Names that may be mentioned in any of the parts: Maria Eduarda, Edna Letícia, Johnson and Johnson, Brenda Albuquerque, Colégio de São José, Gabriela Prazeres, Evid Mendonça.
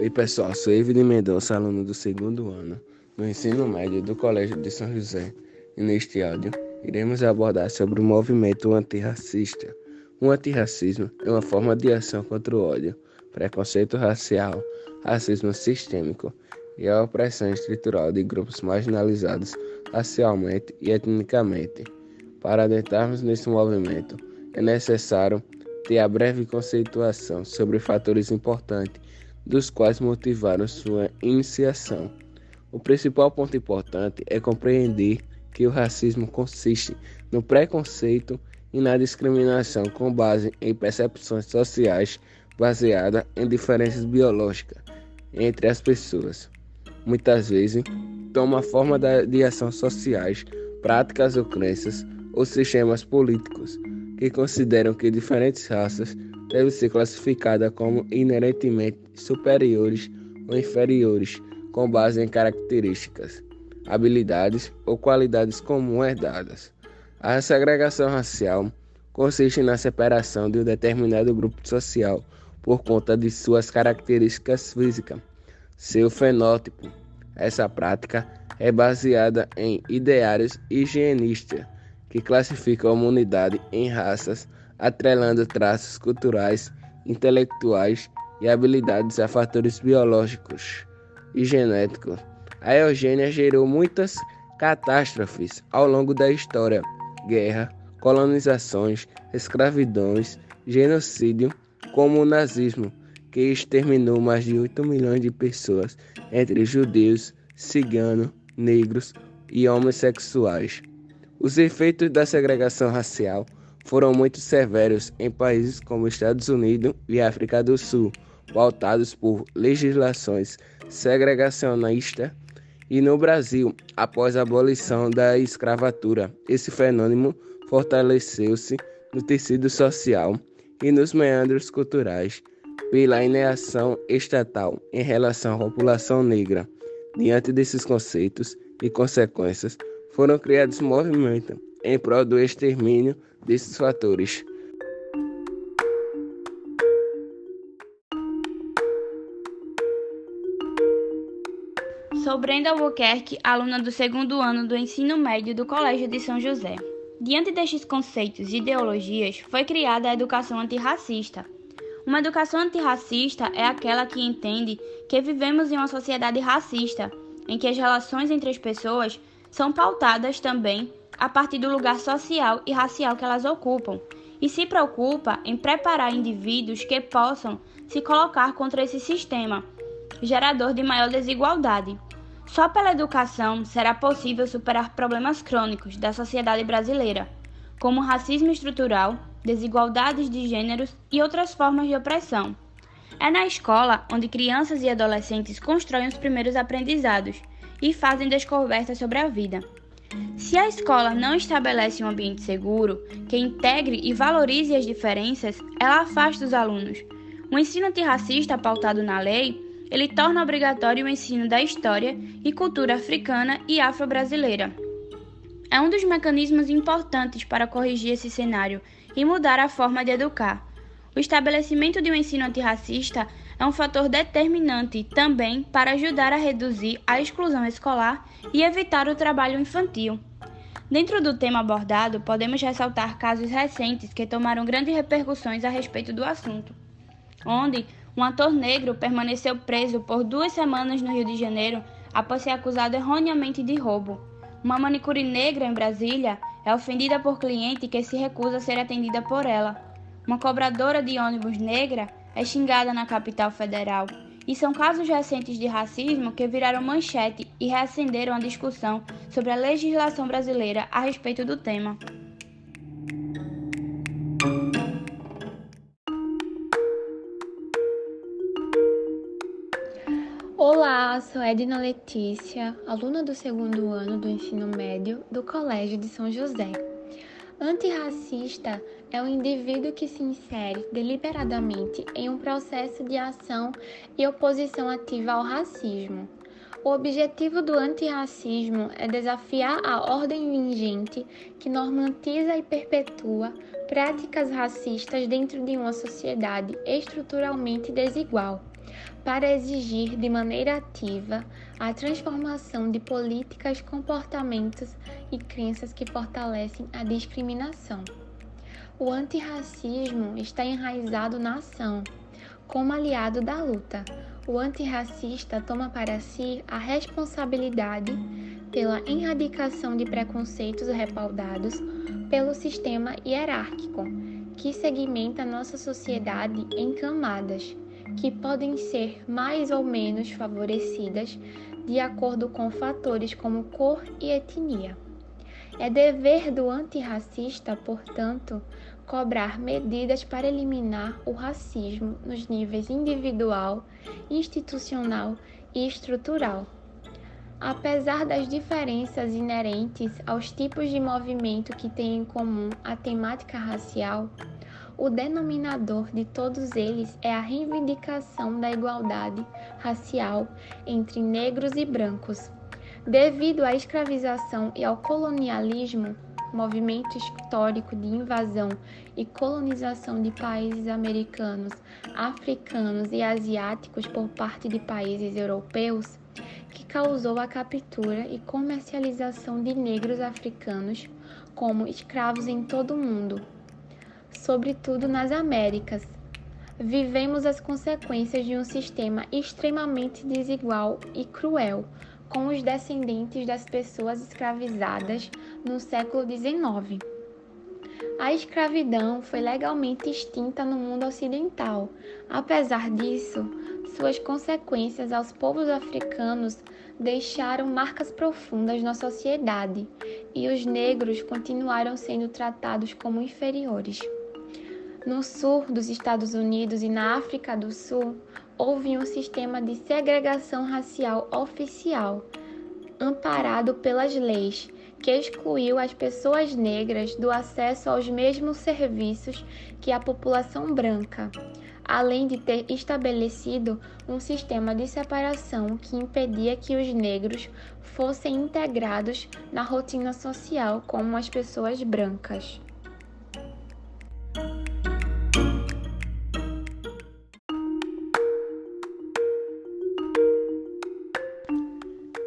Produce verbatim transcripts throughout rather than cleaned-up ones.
Oi pessoal, sou Evid Mendonça, aluno do segundo ano do ensino médio do Colégio de São José, e neste áudio iremos abordar sobre o movimento antirracista. O antirracismo é uma forma de ação contra o ódio, preconceito racial, racismo sistêmico e a opressão estrutural de grupos marginalizados racialmente e etnicamente. Para adentrarmos nesse movimento, é necessário ter a breve conceituação sobre fatores importantes dos quais motivaram sua iniciação. O principal ponto importante é compreender que o racismo consiste no preconceito e na discriminação com base em percepções sociais baseadas em diferenças biológicas entre as pessoas. Muitas vezes, toma forma de ações sociais, práticas ou crenças ou sistemas políticos que consideram que diferentes raças devem ser classificadas como inerentemente superiores ou inferiores com base em características, habilidades ou qualidades comuns herdadas. A segregação racial consiste na separação de um determinado grupo social por conta de suas características físicas, seu fenótipo. Essa prática é baseada em ideários higienistas que classificam a humanidade em raças, atrelando traços culturais, intelectuais e habilidades a fatores biológicos e genéticos. A eugenia gerou muitas catástrofes ao longo da história: guerra, colonizações, escravidões, genocídio, como o nazismo, que exterminou mais de oito milhões de pessoas entre judeus, ciganos, negros e homossexuais. Os efeitos da segregação racial foram muito severos em países como Estados Unidos e África do Sul, pautados por legislações segregacionistas, e no Brasil, após a abolição da escravatura, esse fenômeno fortaleceu-se no tecido social e nos meandros culturais pela inação estatal em relação à população negra. Diante desses conceitos e consequências, foram criados movimentos em prol do extermínio desses fatores. Sou Brenda Albuquerque, aluna do segundo ano do ensino médio do Colégio de São José. Diante destes conceitos e ideologias, foi criada a educação antirracista. Uma educação antirracista é aquela que entende que vivemos em uma sociedade racista, em que as relações entre as pessoas são pautadas também a partir do lugar social e racial que elas ocupam, e se preocupa em preparar indivíduos que possam se colocar contra esse sistema, gerador de maior desigualdade. Só pela educação será possível superar problemas crônicos da sociedade brasileira, como racismo estrutural, desigualdades de gêneros e outras formas de opressão. É na escola onde crianças e adolescentes constroem os primeiros aprendizados e fazem descobertas sobre a vida. Se a escola não estabelece um ambiente seguro, que integre e valorize as diferenças, ela afasta os alunos. O ensino antirracista pautado na lei, ele torna obrigatório o ensino da história e cultura africana e afro-brasileira. É um dos mecanismos importantes para corrigir esse cenário e mudar a forma de educar. O estabelecimento de um ensino antirracista é um fator determinante também para ajudar a reduzir a exclusão escolar e evitar o trabalho infantil. Dentro do tema abordado, podemos ressaltar casos recentes que tomaram grandes repercussões a respeito do assunto, onde um ator negro permaneceu preso por duas semanas no Rio de Janeiro após ser acusado erroneamente de roubo. Uma manicure negra em Brasília é ofendida por cliente que se recusa a ser atendida por ela. Uma cobradora de ônibus negra é xingada na capital federal, e são casos recentes de racismo que viraram manchete e reacenderam a discussão sobre a legislação brasileira a respeito do tema. Olá, sou Edna Letícia, aluna do segundo ano do ensino médio do Colégio de São José. Antirracista é o indivíduo que se insere deliberadamente em um processo de ação e oposição ativa ao racismo. O objetivo do antirracismo é desafiar a ordem vigente que normatiza e perpetua práticas racistas dentro de uma sociedade estruturalmente desigual, para exigir de maneira ativa a transformação de políticas, comportamentos e crenças que fortalecem a discriminação. O antirracismo está enraizado na ação. Como aliado da luta, o antirracista toma para si a responsabilidade pela erradicação de preconceitos respaldados pelo sistema hierárquico, que segmenta nossa sociedade em camadas, que podem ser mais ou menos favorecidas de acordo com fatores como cor e etnia. É dever do antirracista, portanto, cobrar medidas para eliminar o racismo nos níveis individual, institucional e estrutural. Apesar das diferenças inerentes aos tipos de movimento que têm em comum a temática racial, o denominador de todos eles é a reivindicação da igualdade racial entre negros e brancos. Devido à escravização e ao colonialismo, movimento histórico de invasão e colonização de países americanos, africanos e asiáticos por parte de países europeus, que causou a captura e comercialização de negros africanos como escravos em todo o mundo, sobretudo nas Américas. Vivemos as consequências de um sistema extremamente desigual e cruel, com os descendentes das pessoas escravizadas no século dezenove. A escravidão foi legalmente extinta no mundo ocidental. Apesar disso, suas consequências aos povos africanos deixaram marcas profundas na sociedade, e os negros continuaram sendo tratados como inferiores. No sul dos Estados Unidos e na África do Sul, houve um sistema de segregação racial oficial, amparado pelas leis, que excluiu as pessoas negras do acesso aos mesmos serviços que a população branca, além de ter estabelecido um sistema de separação que impedia que os negros fossem integrados na rotina social como as pessoas brancas.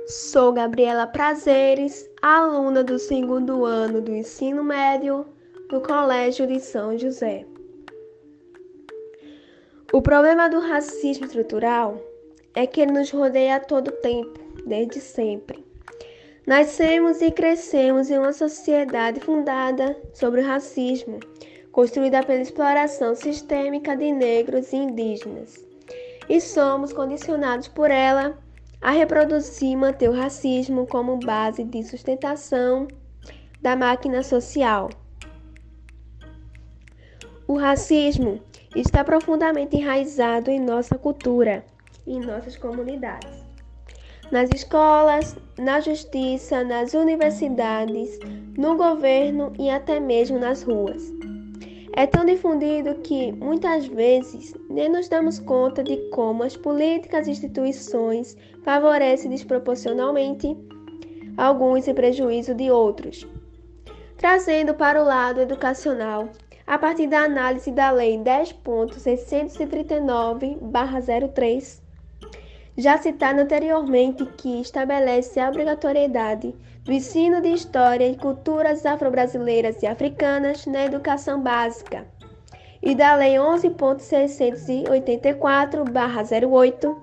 Sou Gabriela Prazeres, aluna do segundo ano do ensino médio do Colégio de São José. O problema do racismo estrutural é que ele nos rodeia a todo tempo, desde sempre. Nascemos e crescemos em uma sociedade fundada sobre o racismo, construída pela exploração sistêmica de negros e indígenas, e somos condicionados por ela a reproduzir e manter o racismo como base de sustentação da máquina social. O racismo está profundamente enraizado em nossa cultura, em nossas comunidades, nas escolas, na justiça, nas universidades, no governo e até mesmo nas ruas. É tão difundido que, muitas vezes, nem nos damos conta de como as políticas e instituições favorecem desproporcionalmente alguns em prejuízo de outros. Trazendo para o lado educacional, a partir da análise da Lei dez ponto seiscentos e trinta e nove barra zero três, já citada anteriormente, que estabelece a obrigatoriedade do ensino de história e culturas afro-brasileiras e africanas na educação básica, e da Lei onze ponto seiscentos e oitenta e quatro barra zero oito,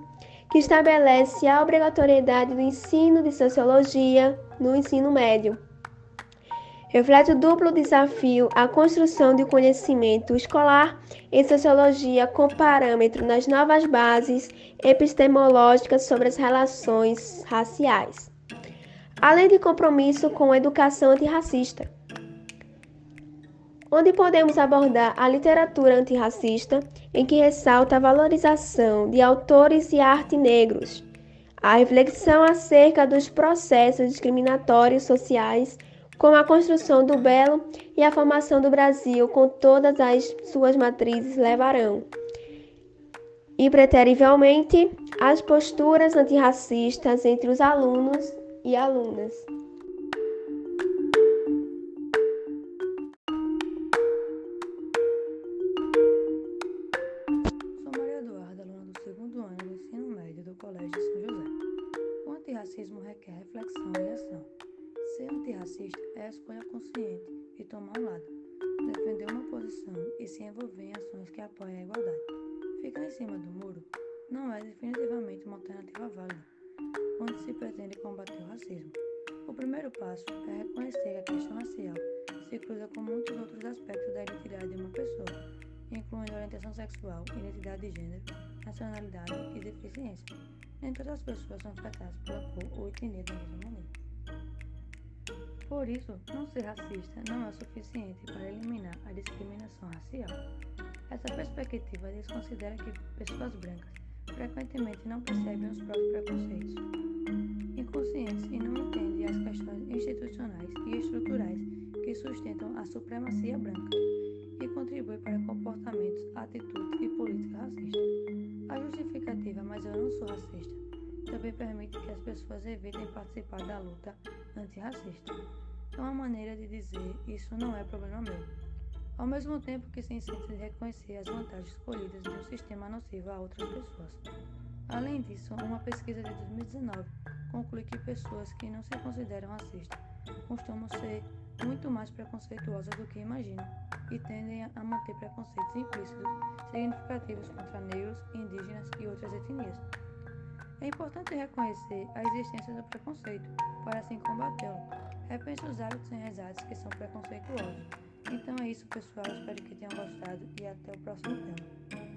que estabelece a obrigatoriedade do ensino de sociologia no ensino médio. Reflete o duplo desafio à construção de conhecimento escolar em sociologia com parâmetro nas novas bases epistemológicas sobre as relações raciais, além de compromisso com a educação antirracista, onde podemos abordar a literatura antirracista, em que ressalta a valorização de autores e arte negros, a reflexão acerca dos processos discriminatórios sociais, como a construção do belo e a formação do Brasil com todas as suas matrizes levarão, impreterivelmente, às posturas antirracistas entre os alunos e alunas. Sou Maria Eduarda, aluna do segundo ano do tomar um lado, defender uma posição e se envolver em ações que apoiem a igualdade. Ficar em cima do muro não é definitivamente uma alternativa válida, quando se pretende combater o racismo. O primeiro passo é reconhecer que a questão racial se cruza com muitos outros aspectos da identidade de uma pessoa, incluindo orientação sexual, identidade de gênero, nacionalidade e deficiência. Nem todas as pessoas são tratadas pela cor ou etnia da mesma maneira. Por isso, não ser racista não é o suficiente para eliminar a discriminação racial. Essa perspectiva desconsidera que pessoas brancas frequentemente não percebem os próprios preconceitos inconscientes e não entendem as questões institucionais e estruturais que sustentam a supremacia branca e contribuem para comportamentos, atitudes e políticas racistas. A justificativa "mas eu não sou racista" também permite que as pessoas evitem participar da luta antirracista. É uma maneira de dizer "isso não é problema meu", ao mesmo tempo que se insiste em reconhecer as vantagens colhidas de um sistema nocivo a outras pessoas. Além disso, uma pesquisa de dois mil e dezenove conclui que pessoas que não se consideram racistas costumam ser muito mais preconceituosas do que imaginam e tendem a manter preconceitos implícitos significativos contra negros, indígenas e outras etnias. É importante reconhecer a existência do preconceito para assim combatê-lo. Repense os hábitos e resgate que são preconceituosos. Então é isso, pessoal. Espero que tenham gostado e até o próximo tema.